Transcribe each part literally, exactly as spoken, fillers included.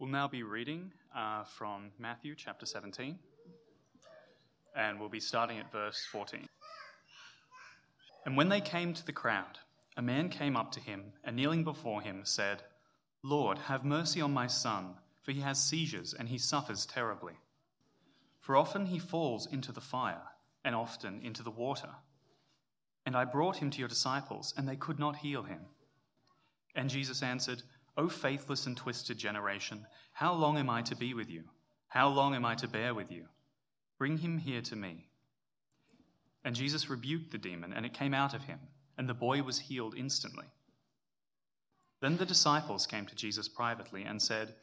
We'll now be reading uh, from Matthew chapter seventeen, and we'll be starting at verse fourteen. And when they came to the crowd, a man came up to him, and kneeling before him said, "Lord, have mercy on my son, for he has seizures and he suffers terribly. For often he falls into the fire, and often into the water. And I brought him to your disciples, and they could not heal him." And Jesus answered, "O faithless and twisted generation, how long am I to be with you? How long am I to bear with you? Bring him here to me." And Jesus rebuked the demon, and it came out of him, and the boy was healed instantly. Then the disciples came to Jesus privately and said,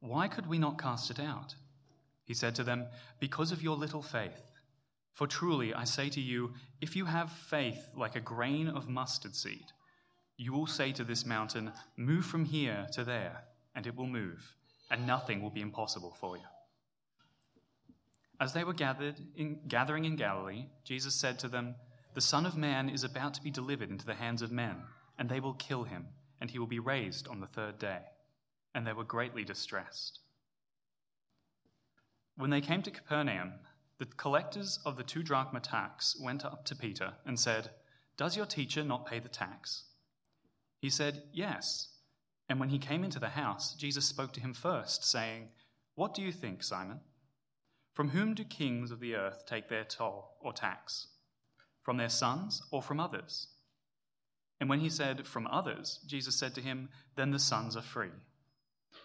"Why could we not cast it out?" He said to them, "Because of your little faith. For truly I say to you, if you have faith like a grain of mustard seed, you will say to this mountain, 'Move from here to there,' and it will move, and nothing will be impossible for you." As they were gathered in, gathering in Galilee, Jesus said to them, "The Son of Man is about to be delivered into the hands of men, and they will kill him, and he will be raised on the third day." And they were greatly distressed. When they came to Capernaum, the collectors of the two drachma tax went up to Peter and said, "Does your teacher not pay the tax?" He said, "Yes." And when he came into the house, Jesus spoke to him first, saying, "What do you think, Simon? From whom do kings of the earth take their toll or tax? From their sons or from others?" And when he said, "From others," Jesus said to him, "Then the sons are free.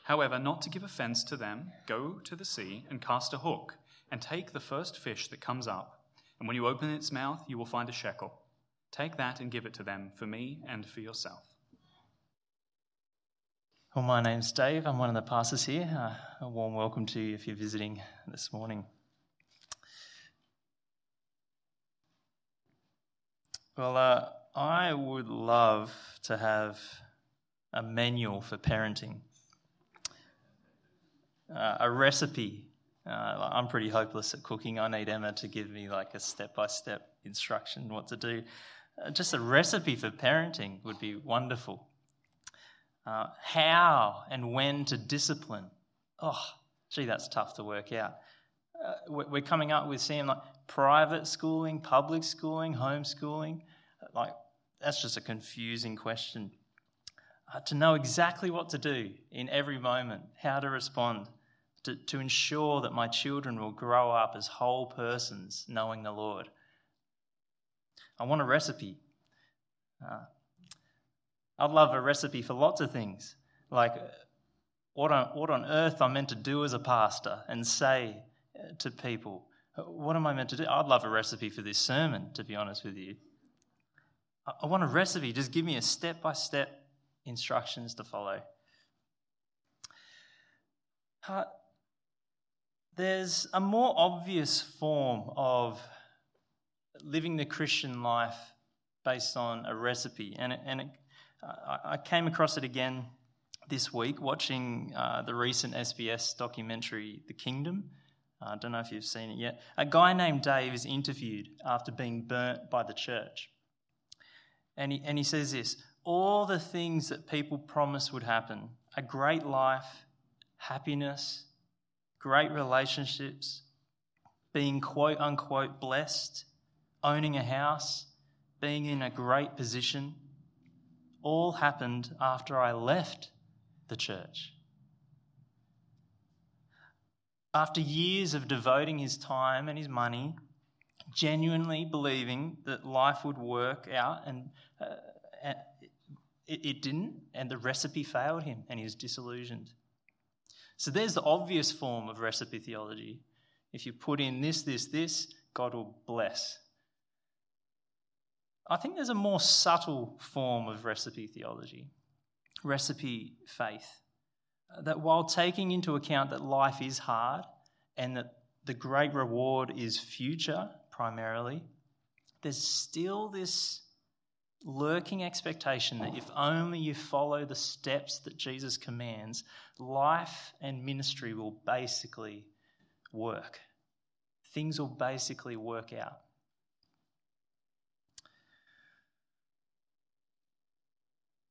However, not to give offense to them, go to the sea and cast a hook and take the first fish that comes up. And when you open its mouth, you will find a shekel. Take that and give it to them for me and for yourself." Well, my name's Dave. I'm one of the pastors here. Uh, a warm welcome to you if you're visiting this morning. Well, uh, I would love to have a manual for parenting, uh, a recipe. Uh, I'm pretty hopeless at cooking. I need Emma to give me like a step-by-step instruction what to do. Uh, just a recipe for parenting would be wonderful. Uh, how and when to discipline. Oh, gee, that's tough to work out. Uh, we're coming up with seeing like private schooling, public schooling, homeschooling. Like, that's just a confusing question. Uh, to know exactly what to do in every moment, how to respond, to, to ensure that my children will grow up as whole persons knowing the Lord. I want a recipe. Uh, I'd love a recipe for lots of things, like what on, what on earth I'm meant to do as a pastor and say to people. What am I meant to do? I'd love a recipe for this sermon, to be honest with you. I want a recipe. Just give me a step-by-step instructions to follow. Uh, there's a more obvious form of living the Christian life based on a recipe, and it, and it I came across it again this week watching uh, the recent S B S documentary, The Kingdom. I uh, don't know if you've seen it yet. A guy named Dave is interviewed after being burnt by the church. And he, and he says this, "All the things that people promise would happen, a great life, happiness, great relationships, being quote unquote blessed, owning a house, being in a great position, all happened after I left the church." After years of devoting his time and his money, genuinely believing that life would work out, and uh, it, it didn't, and the recipe failed him, and he was disillusioned. So there's the obvious form of recipe theology. If you put in this, this, this, God will bless. I think there's a more subtle form of recipe theology, recipe faith, that while taking into account that life is hard and that the great reward is future primarily, there's still this lurking expectation that if only you follow the steps that Jesus commands, life and ministry will basically work. Things will basically work out.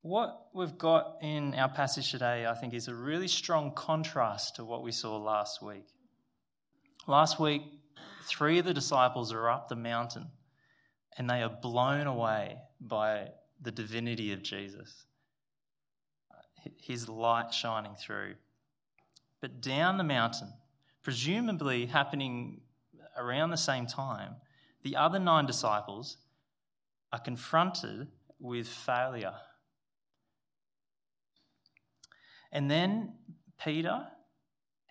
What we've got in our passage today, I think, is a really strong contrast to what we saw last week. Last week, three of the disciples are up the mountain and they are blown away by the divinity of Jesus, his light shining through. But down the mountain, presumably happening around the same time, the other nine disciples are confronted with failure. And then Peter,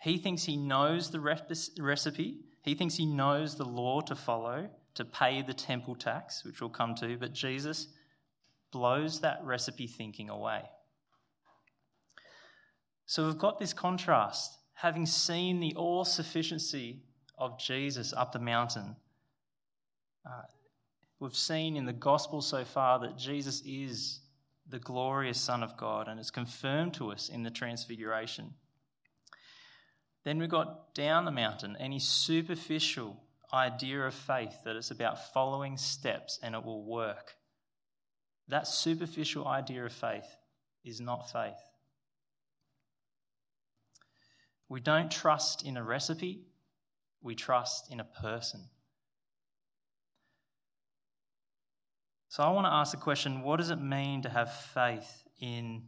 he thinks he knows the recipe. He thinks he knows the law to follow to pay the temple tax, which we'll come to, but Jesus blows that recipe thinking away. So we've got this contrast. Having seen the all-sufficiency of Jesus up the mountain, uh, we've seen in the gospel so far that Jesus is the glorious Son of God, and it's confirmed to us in the Transfiguration. Then we got down the mountain, any superficial idea of faith that it's about following steps and it will work. That superficial idea of faith is not faith. We don't trust in a recipe, we trust in a person. So I want to ask the question, what does it mean to have faith in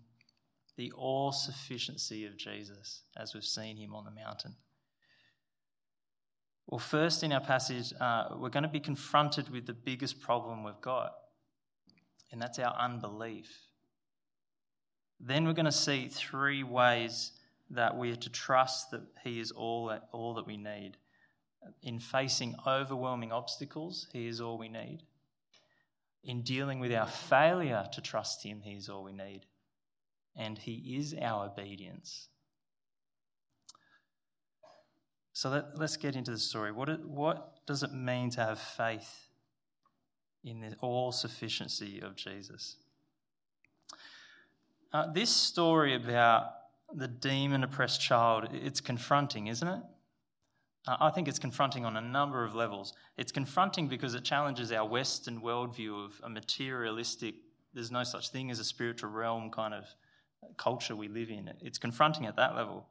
the all-sufficiency of Jesus as we've seen him on the mountain? Well, first in our passage, uh, we're going to be confronted with the biggest problem we've got, and that's our unbelief. Then we're going to see three ways that we are to trust that he is all that, all that we need. In facing overwhelming obstacles, he is all we need. In dealing with our failure to trust him, he is all we need. And he is our obedience. So let, let's get into the story. What, it, what does it mean to have faith in the all-sufficiency of Jesus? Uh, this story about the demon-oppressed child, it's confronting, isn't it? Uh, I think it's confronting on a number of levels. It's confronting because it challenges our Western worldview of a materialistic, there's no such thing as a spiritual realm kind of culture we live in. It's confronting at that level.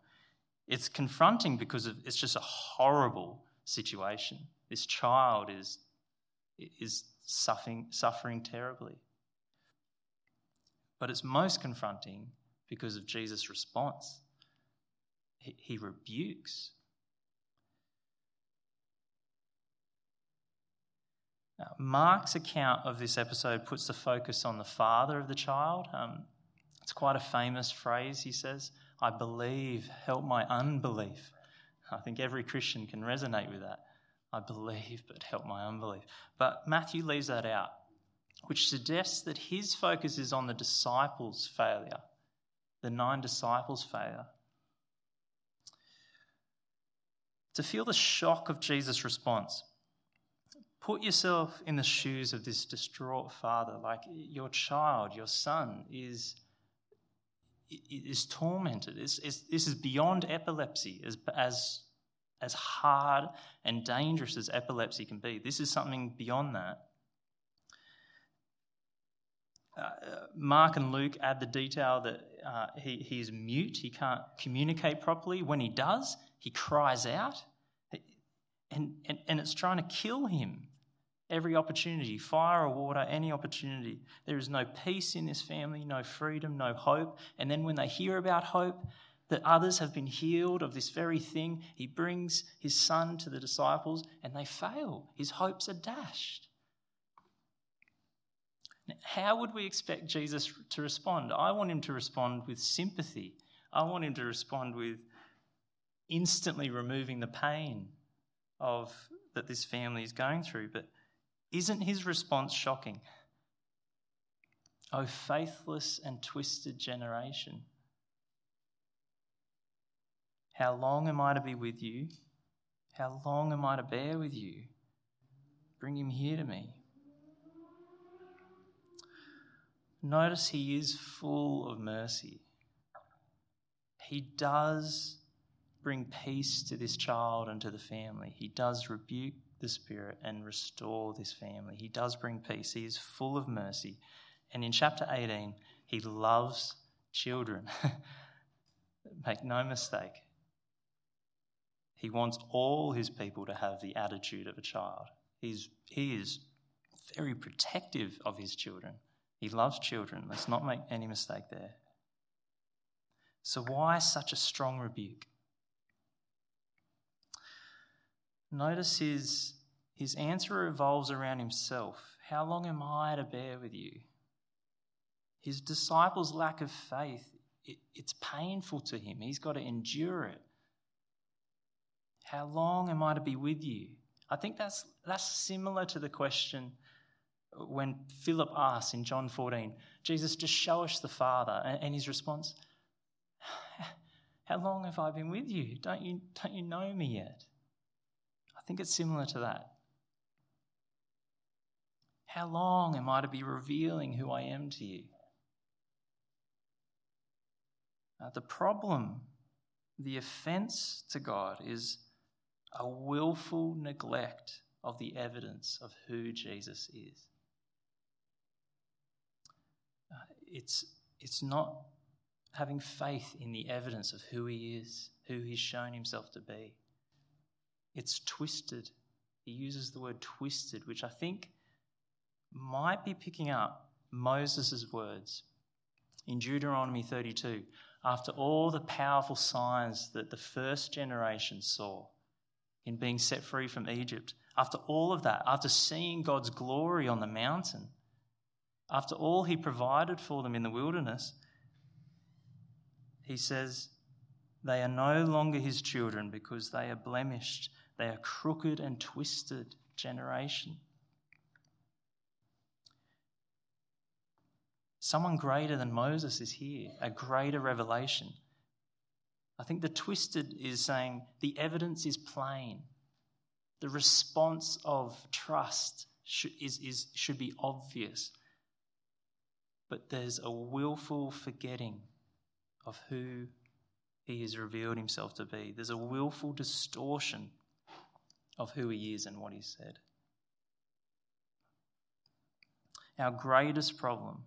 It's confronting because of, it's just a horrible situation. This child is is suffering, suffering terribly. But it's most confronting because of Jesus' response. He, he rebukes. Now, Mark's account of this episode puts the focus on the father of the child. Um, it's quite a famous phrase, he says, "I believe, help my unbelief." I think every Christian can resonate with that. I believe, but help my unbelief. But Matthew leaves that out, which suggests that his focus is on the disciples' failure. The nine disciples' failure. To feel the shock of Jesus' response, put yourself in the shoes of this distraught father. Like, your child, your son is, is tormented. It's, it's, this is beyond epilepsy, as, as, as hard and dangerous as epilepsy can be. This is something beyond that. Uh, Mark and Luke add the detail that uh, he, he's mute, he can't communicate properly. When he does, he cries out, and, and, and it's trying to kill him. Every opportunity, fire or water, any opportunity. There is no peace in this family, no freedom, no hope. And then when they hear about hope, that others have been healed of this very thing, he brings his son to the disciples and they fail. His hopes are dashed. How would we expect Jesus to respond? I want him to respond with sympathy. I want him to respond with instantly removing the pain of that this family is going through. But isn't his response shocking? "Oh, faithless and twisted generation, how long am I to be with you? How long am I to bear with you? Bring him here to me." Notice he is full of mercy. He does bring peace to this child and to the family. He does rebuke the spirit and restore this family. He does bring peace. He is full of mercy. And in chapter eighteen, He loves children. Make no mistake. He wants all his people to have the attitude of a child. He's, he is very protective of his children. He loves children. Let's not make any mistake there. So why such a strong rebuke? Notice his, his answer revolves around himself. How long am I to bear with you? His disciples' lack of faith, it, it's painful to him. He's got to endure it. How long am I to be with you? I think that's that's similar to the question when Philip asks in John fourteen, Jesus, just show us the Father. And, and his response, how long have I been with you? Don't you, don't you know me yet? I think it's similar to that. How long am I to be revealing who I am to you? Now, the problem, the offense to God is a willful neglect of the evidence of who Jesus is. It's, it's not having faith in the evidence of who he is, who he's shown himself to be. It's twisted. He uses the word twisted, which I think might be picking up Moses' words in Deuteronomy thirty-two. After all the powerful signs that the first generation saw in being set free from Egypt, after all of that, after seeing God's glory on the mountain, after all he provided for them in the wilderness, he says, they are no longer his children because they are blemished. They are crooked and twisted generation. Someone greater than Moses is here, a greater revelation. I think the twisted is saying the evidence is plain. The response of trust should, is, is, should be obvious. But there's a willful forgetting of who he has revealed himself to be. There's a willful distortion of who he is and what he said. Our greatest problem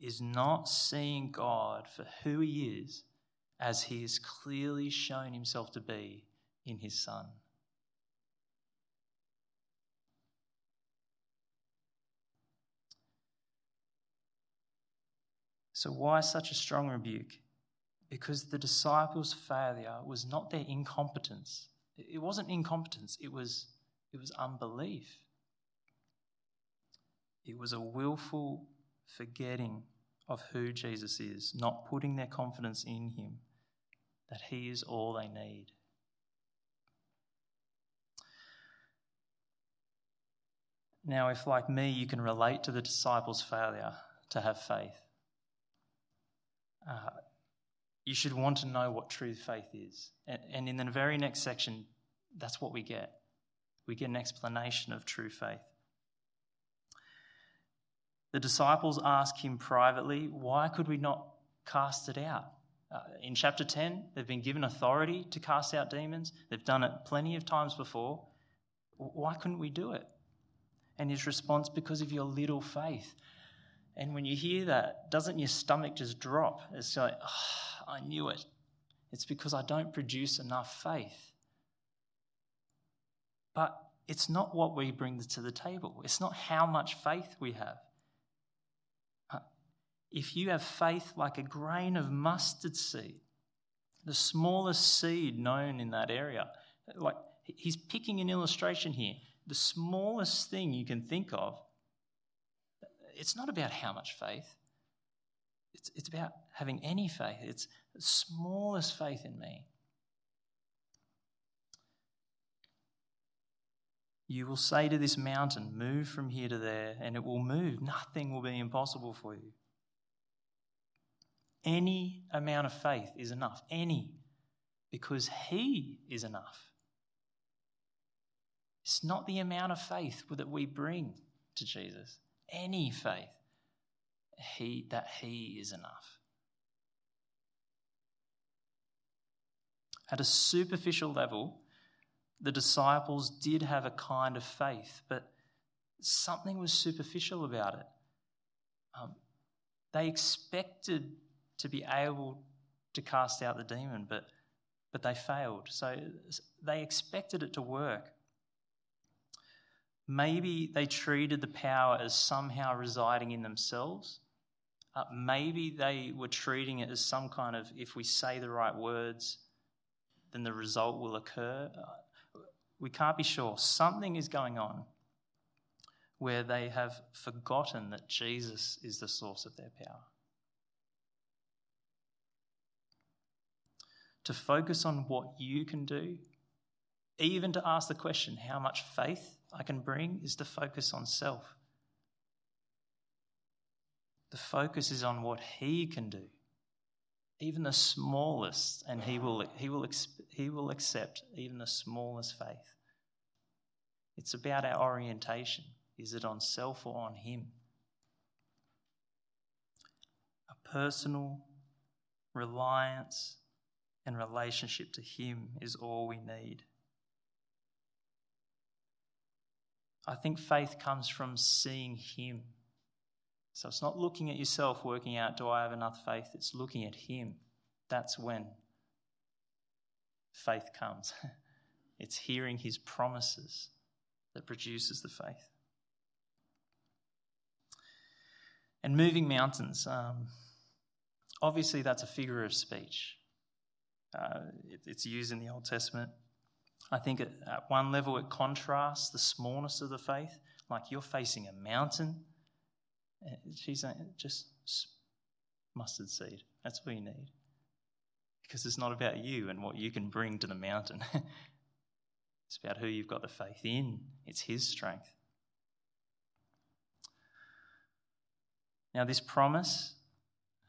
is not seeing God for who he is as he has clearly shown himself to be in his Son. So why such a strong rebuke? Because the disciples' failure was not their incompetence. It wasn't incompetence, it was, it was unbelief. It was a willful forgetting of who Jesus is, not putting their confidence in him, that he is all they need. Now, if like me, you can relate to the disciples' failure to have faith, uh, you should want to know what true faith is. And, and in the very next section, that's what we get. We get an explanation of true faith. The disciples ask him privately, why could we not cast it out? Uh, in chapter ten, they've been given authority to cast out demons. They've done it plenty of times before. Why couldn't we do it? And his response, because of your little faith. And when you hear that, doesn't your stomach just drop? It's like, oh, I knew it. It's because I don't produce enough faith. But it's not what we bring to the table. It's not how much faith we have. If you have faith like a grain of mustard seed, the smallest seed known in that area, like he's picking an illustration here, the smallest thing you can think of, it's not about how much faith. It's, it's about having any faith. It's the smallest faith in me. You will say to this mountain, move from here to there, and it will move. Nothing will be impossible for you. Any amount of faith is enough. Any. Because he is enough. It's not the amount of faith that we bring to Jesus. Any faith. He, that he is enough. At a superficial level, the disciples did have a kind of faith, but something was superficial about it. Um, They expected to be able to cast out the demon, but but they failed. So they expected it to work. Maybe they treated the power as somehow residing in themselves. Uh, maybe they were treating it as some kind of, if we say the right words, then the result will occur. Uh, we can't be sure. Something is going on where they have forgotten that Jesus is the source of their power. To focus on what you can do, even to ask the question, how much faith I can bring, is to focus on self. The focus is on what he can do, even the smallest, and he will he will he will accept even the smallest faith. It's about our orientation. Is it on self or on him? A personal reliance and relationship to him is all we need. I think faith comes from seeing him. So it's not looking at yourself, working out, do I have enough faith? It's looking at him. That's when faith comes. It's hearing his promises that produces the faith. And moving mountains. Um, obviously, that's a figure of speech. Uh, it, it's used in the Old Testament. I think at, at one level it contrasts the smallness of the faith, like you're facing a mountain. She's saying, just mustard seed. That's all you need. Because it's not about you and what you can bring to the mountain. It's about who you've got the faith in. It's his strength. Now this promise,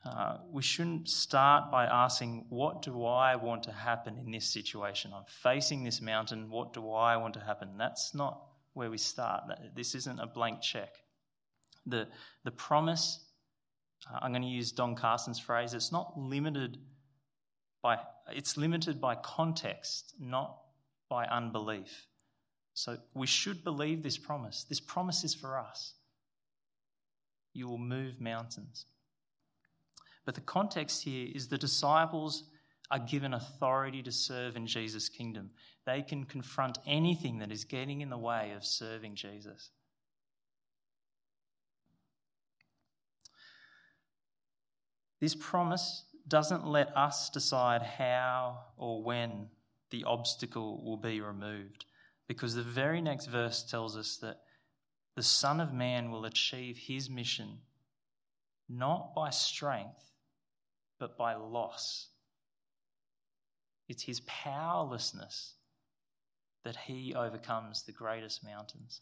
uh, we shouldn't start by asking, what do I want to happen in this situation? I'm facing this mountain. What do I want to happen? That's not where we start. This isn't a blank check. The the promise, uh, I'm going to use Don Carson's phrase, it's not limited by, it's limited by context, not by unbelief. So we should believe this promise. This promise is for us. You will move mountains. But the context here is the disciples are given authority to serve in Jesus' kingdom. They can confront anything that is getting in the way of serving Jesus. This promise doesn't let us decide how or when the obstacle will be removed, because the very next verse tells us that the Son of Man will achieve his mission not by strength, but by loss. It's his powerlessness that he overcomes the greatest mountains.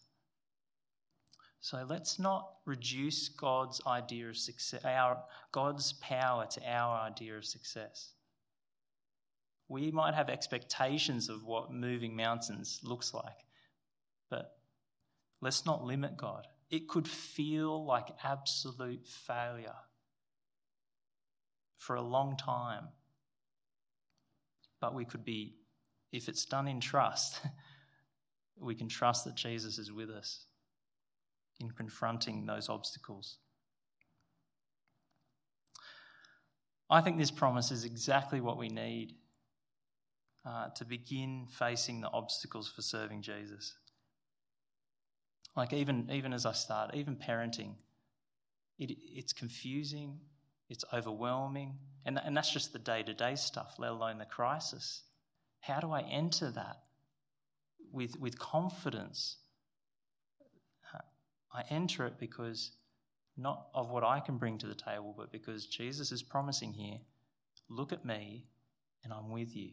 So let's not reduce God's idea of success, our God's power to our idea of success. We might have expectations of what moving mountains looks like, but let's not limit God. It could feel like absolute failure for a long time, but we could be, if it's done in trust, we can trust that Jesus is with us in confronting those obstacles. I think this promise is exactly what we need uh, to begin facing the obstacles for serving Jesus. Like even, even as I start, even parenting, it, it's confusing, it's overwhelming, and, and that's just the day-to-day stuff, let alone the crisis. How do I enter that with, with confidence? I enter it because not of what I can bring to the table, but because Jesus is promising here, look at me and I'm with you.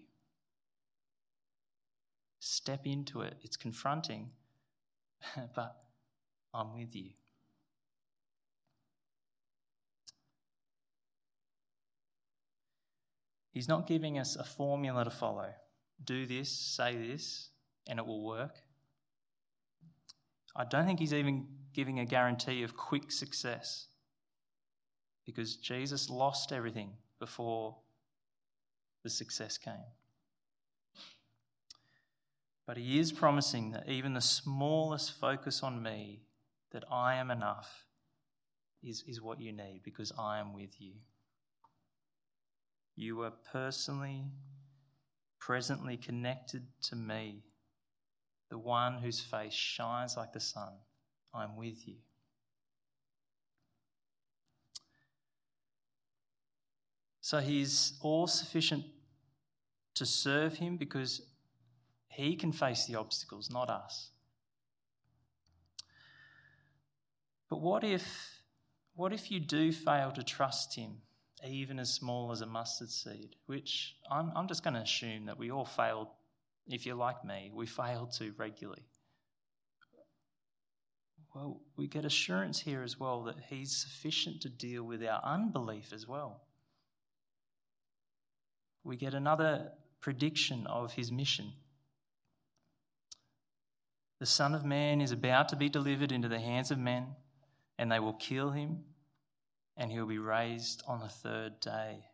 Step into it. It's confronting, but I'm with you. He's not giving us a formula to follow. Do this, say this, and it will work. I don't think he's even giving a guarantee of quick success, because Jesus lost everything before the success came. But he is promising that even the smallest focus on me, that I am enough, is, is what you need, because I am with you. You are personally, presently connected to me, the one whose face shines like the sun. I'm with you. So he is all sufficient to serve him because he can face the obstacles, not us. But what if, what if you do fail to trust him, even as small as a mustard seed? Which I'm, I'm just going to assume that we all fail. If you're like me, we fail to regularly. Well, we get assurance here as well that he's sufficient to deal with our unbelief as well. We get another prediction of his mission. The Son of Man is about to be delivered into the hands of men, and they will kill him, and he'll be raised on the third day.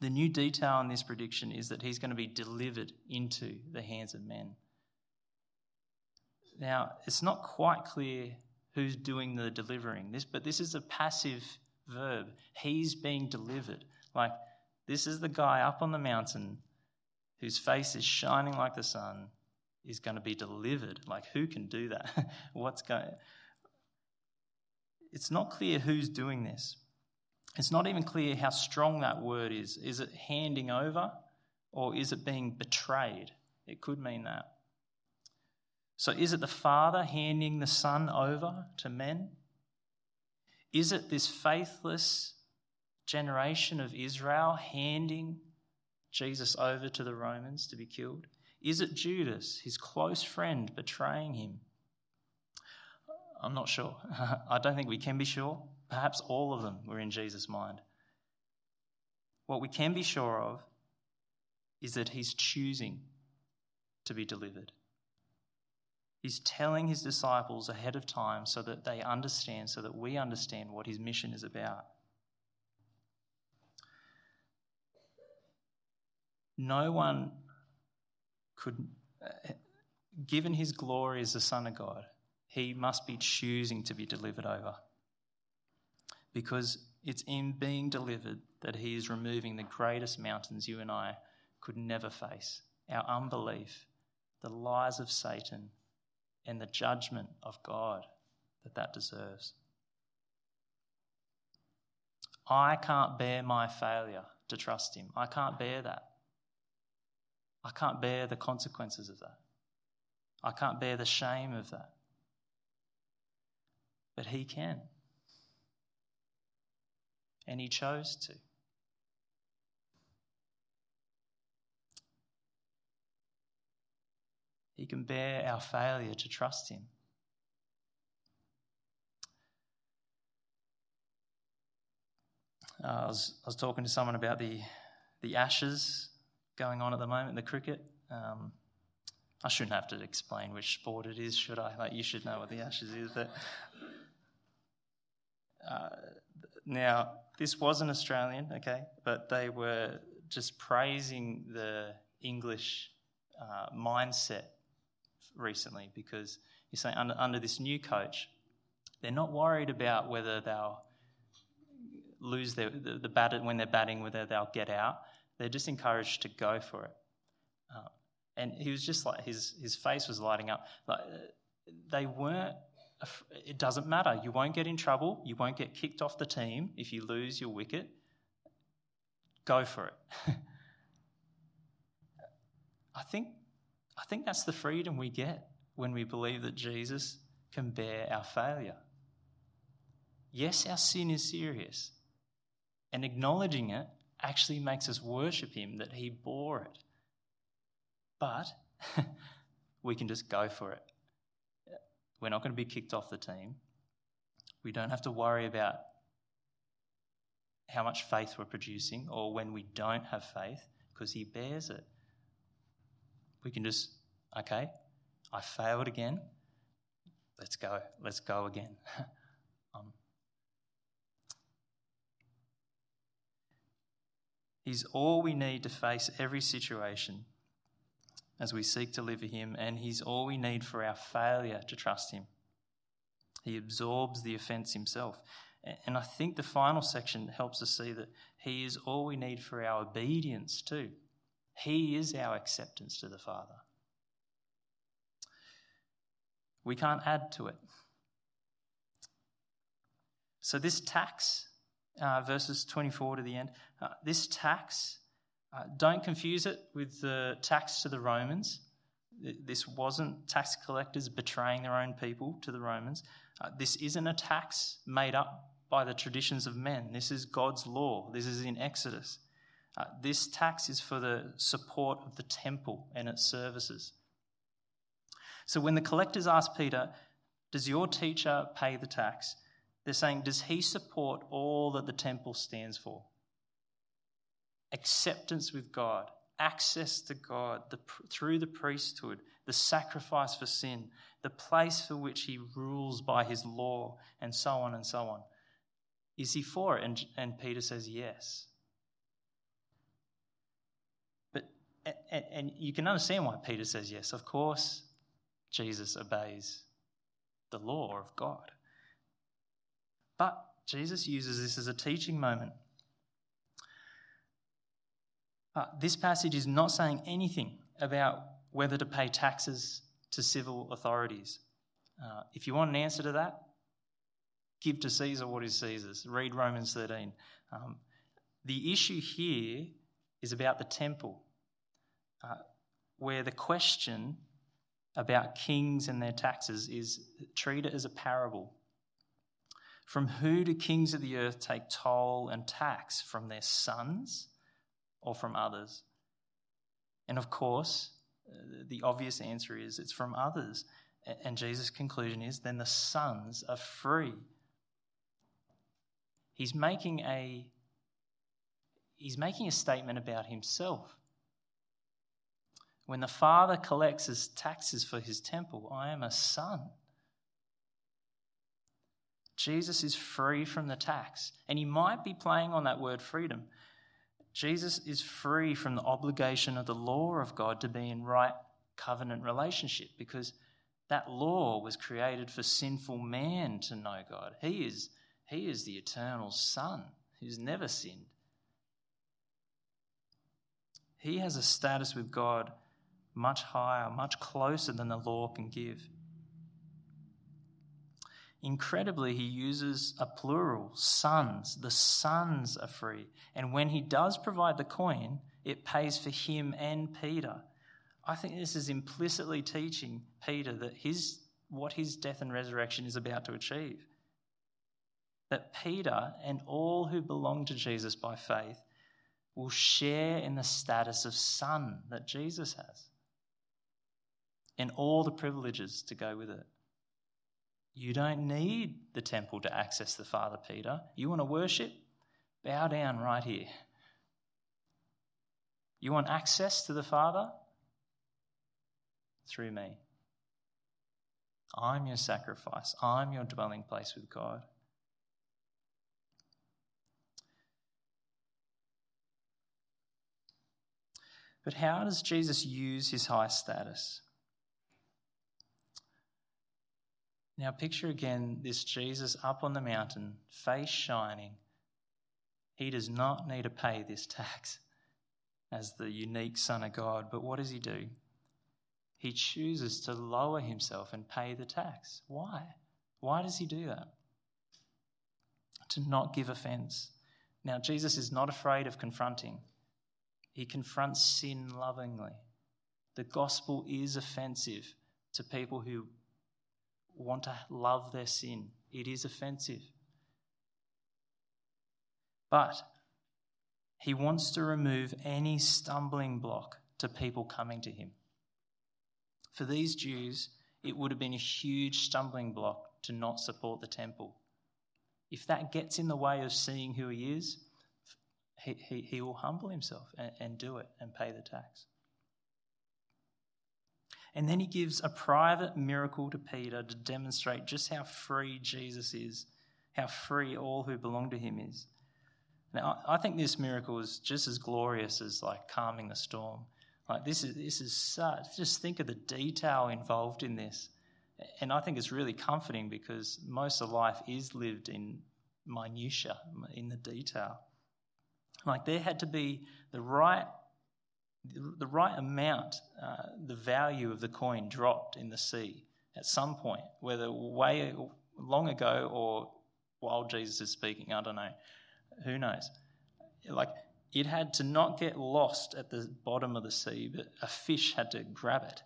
The new detail in this prediction is that he's going to be delivered into the hands of men. Now, it's not quite clear who's doing the delivering, this, but this is a passive verb. He's being delivered. Like, this is the guy up on the mountain whose face is shining like the sun is going to be delivered. Like, who can do that? What's going... It's not clear who's doing this. It's not even clear how strong that word is. Is it handing over, or is it being betrayed? It could mean that. So is it the Father handing the Son over to men? Is it this faithless generation of Israel handing Jesus over to the Romans to be killed? Is it Judas, his close friend, betraying him? I'm not sure. I don't think we can be sure. Perhaps all of them were in Jesus' mind. What we can be sure of is that he's choosing to be delivered. He's telling his disciples ahead of time so that they understand, so that we understand what his mission is about. No one could, given his glory as the Son of God, he must be choosing to be delivered over, because it's in being delivered that he is removing the greatest mountains you and I could never face, our unbelief, the lies of Satan, and the judgment of God that that deserves. I can't bear my failure to trust him. I can't bear that. I can't bear the consequences of that. I can't bear the shame of that. But he can. And he chose to. He can bear our failure to trust him. Uh, I was, I was talking to someone about the, the Ashes going on at the moment, the cricket. Um, I shouldn't have to explain which sport it is, should I? Like, you should know what the Ashes is, but... Uh, now, this was an Australian, okay, but they were just praising the English uh, mindset recently, because you're saying under, under this new coach, they're not worried about whether they'll lose their, the, the bat when they're batting, whether they'll get out. They're just encouraged to go for it. Uh, and he was just like, his his face was lighting up. Like, they weren't. It doesn't matter. You won't get in trouble. You won't get kicked off the team if you lose your wicket. Go for it. I think, I think that's the freedom we get when we believe that Jesus can bear our failure. Yes, our sin is serious, and acknowledging it actually makes us worship him that he bore it. But we can just go for it. We're not going to be kicked off the team. We don't have to worry about how much faith we're producing or when we don't have faith, because he bears it. We can just, okay, I failed again. Let's go. Let's go again. um, he's all we need to face every situation as we seek to live for him, and he's all we need for our failure to trust him. He absorbs the offense himself. And I think the final section helps us see that he is all we need for our obedience too. He is our acceptance to the Father. We can't add to it. So this tax, uh, verses twenty-four to the end, uh, this tax, uh, don't confuse it with the tax to the Romans. This wasn't tax collectors betraying their own people to the Romans. Uh, this isn't a tax made up by the traditions of men. This is God's law. This is in Exodus. Uh, this tax is for the support of the temple and its services. So when the collectors asked Peter, does your teacher pay the tax? They're saying, does he support all that the temple stands for? Acceptance with God, access to God the, through the priesthood, the sacrifice for sin, the place for which he rules by his law, and so on and so on. Is he for it? And, and Peter says yes. But and, and you can understand why Peter says yes. Of course, Jesus obeys the law of God. But Jesus uses this as a teaching moment. Uh, this passage is not saying anything about whether to pay taxes to civil authorities. Uh, if you want an answer to that, give to Caesar what is Caesar's. Read Romans thirteen. Um, the issue here is about the temple, uh, where the question about kings and their taxes is treated as a parable. From who do kings of the earth take toll and tax? From their sons? Or from others? And of course, the obvious answer is it's from others. And Jesus' conclusion is then the sons are free. He's making a he's making a statement about himself. When the Father collects his taxes for his temple, I am a son. Jesus is free from the tax. And he might be playing on that word freedom. Jesus is free from the obligation of the law of God to be in right covenant relationship, because that law was created for sinful man to know God. He is, he is the eternal Son who's never sinned. He has a status with God much higher, much closer than the law can give. Incredibly, he uses a plural, sons. The sons are free. And when he does provide the coin, it pays for him and Peter. I think this is implicitly teaching Peter that his what his death and resurrection is about to achieve. That Peter and all who belong to Jesus by faith will share in the status of son that Jesus has and all the privileges to go with it. You don't need the temple to access the Father, Peter. You want to worship? Bow down right here. You want access to the Father? Through me. I'm your sacrifice. I'm your dwelling place with God. But how does Jesus use his high status? Now picture again this Jesus up on the mountain, face shining. He does not need to pay this tax as the unique Son of God, but what does he do? He chooses to lower himself and pay the tax. Why? Why does he do that? To not give offense. Now Jesus is not afraid of confronting. He confronts sin lovingly. The gospel is offensive to people who want to love their sin. It is offensive. But he wants to remove any stumbling block to people coming to him. For these Jews, it would have been a huge stumbling block to not support the temple. If that gets in the way of seeing who he is, he, he, he will humble himself and, and do it and pay the tax. And then he gives a private miracle to Peter to demonstrate just how free Jesus is, how free all who belong to him is. Now, I think this miracle is just as glorious as like calming the storm. Like this is this is such. Just think of the detail involved in this. And I think it's really comforting because most of life is lived in minutia, in the detail. Like there had to be the right the right amount, uh, the value of the coin dropped in the sea at some point, whether way long ago or while Jesus is speaking, I don't know, who knows. Like it had to not get lost at the bottom of the sea, but a fish had to grab it.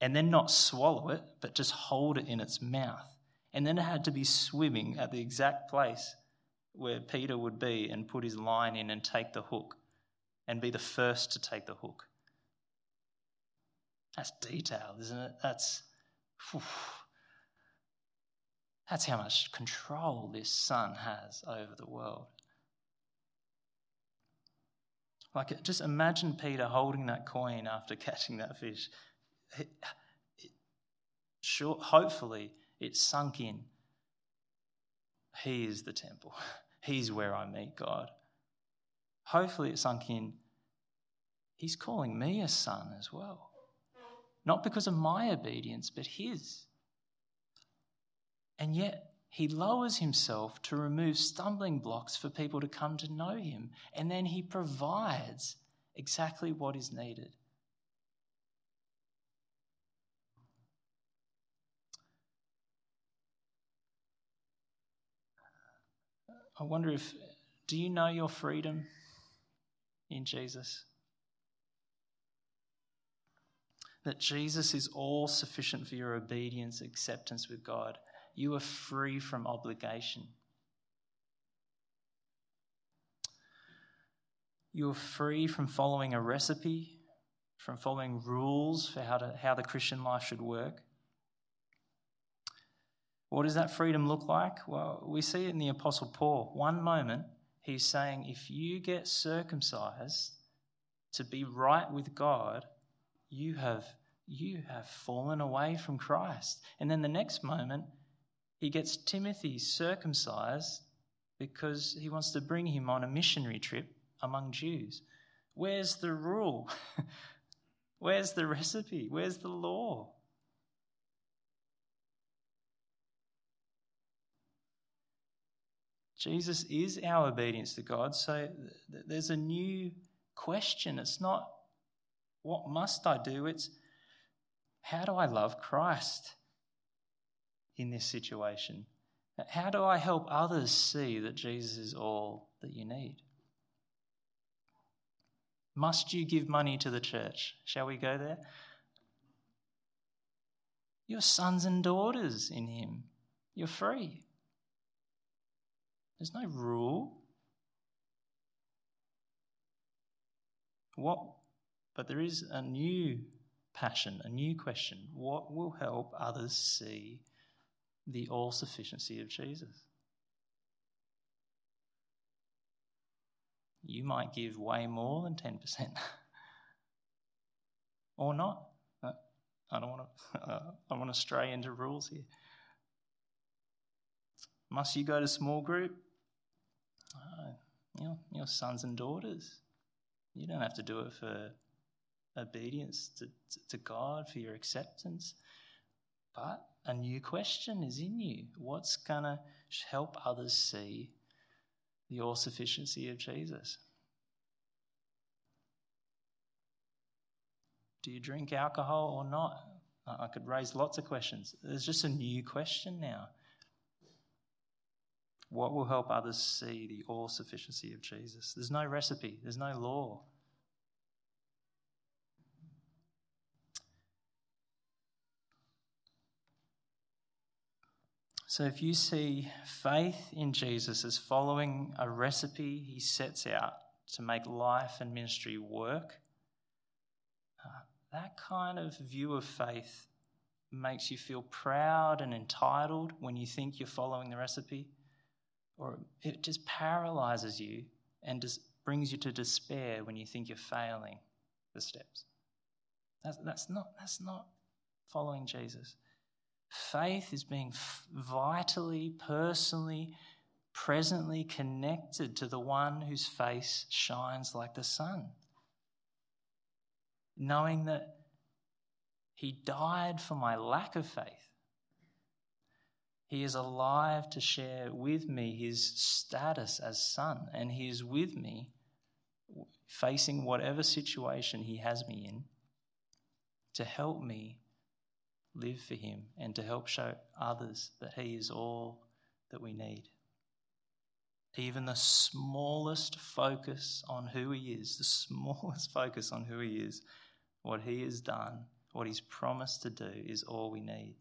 And then not swallow it, but just hold it in its mouth. And then it had to be swimming at the exact place where Peter would be and put his line in and take the hook and be the first to take the hook. That's detailed, isn't it? That's, whew, that's how much control this son has over the world. Like, just imagine Peter holding that coin after catching that fish. It, it, sure, hopefully it sunk in. He is the temple. He's where I meet God. Hopefully it sunk in. He's calling me a son as well. Not because of my obedience, but his. And yet he lowers himself to remove stumbling blocks for people to come to know him. And then he provides exactly what is needed. I wonder if, do you know your freedom in Jesus? That Jesus is all sufficient for your obedience, acceptance with God. You are free from obligation. You are free from following a recipe, from following rules for how to, how the Christian life should work. What does that freedom look like? Well, we see it in the Apostle Paul. One moment, he's saying, if you get circumcised to be right with God, you have, you have fallen away from Christ. And then the next moment, he gets Timothy circumcised because he wants to bring him on a missionary trip among Jews. Where's the rule? Where's the recipe? Where's the law? Jesus is our obedience to God, so th- there's a new question. It's not, what must I do? It's, how do I love Christ in this situation? How do I help others see that Jesus is all that you need? Must you give money to the church? Shall we go there? You're sons and daughters in him. You're free. There's no rule. What? But there is a new passion, a new question. What will help others see the all-sufficiency of Jesus? You might give way more than ten percent. Or not. I don't want to, uh, I want to stray into rules here. Must you go to small group? Uh, you know, your sons and daughters. You don't have to do it for obedience to, to, to God, for your acceptance. But a new question is in you. What's going to help others see the all-sufficiency of Jesus? Do you drink alcohol or not? I could raise lots of questions. There's just a new question now. What will help others see the all-sufficiency of Jesus? There's no recipe. There's no law. So if you see faith in Jesus as following a recipe he sets out to make life and ministry work, uh, that kind of view of faith makes you feel proud and entitled when you think you're following the recipe. Or it just paralyzes you and just brings you to despair when you think you're failing the steps. That's, that's not, that's not following Jesus. Faith is being vitally, personally, presently connected to the one whose face shines like the sun. Knowing that he died for my lack of faith He is alive to share with me his status as son, and he is with me facing whatever situation he has me in to help me live for him and to help show others that he is all that we need. Even the smallest focus on who he is, the smallest focus on who he is, what he has done, what he's promised to do is all we need.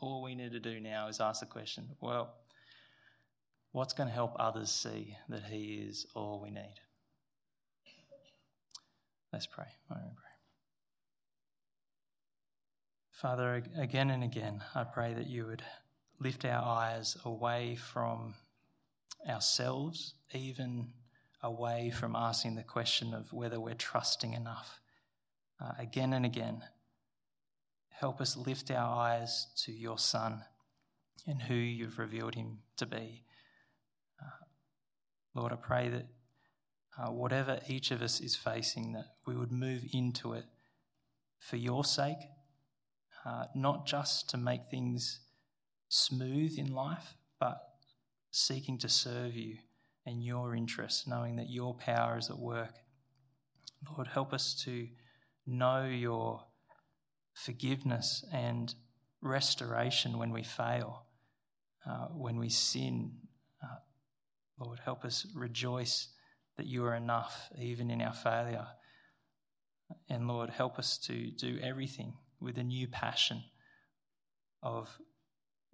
All we need to do now is ask the question, well, what's going to help others see that he is all we need? Let's pray. I pray. Father, again and again, I pray that you would lift our eyes away from ourselves, even away from asking the question of whether we're trusting enough. Uh, again and again, help us lift our eyes to your Son and who you've revealed him to be. Uh, Lord, I pray that uh, whatever each of us is facing, that we would move into it for your sake, uh, not just to make things smooth in life, but seeking to serve you and your interests, knowing that your power is at work. Lord, help us to know your forgiveness and restoration when we fail, uh, when we sin. Uh, Lord, help us rejoice that you are enough even in our failure. And Lord, help us to do everything with a new passion of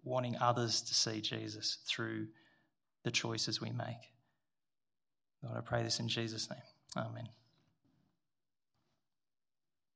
wanting others to see Jesus through the choices we make. Lord, I pray this in Jesus' name. Amen.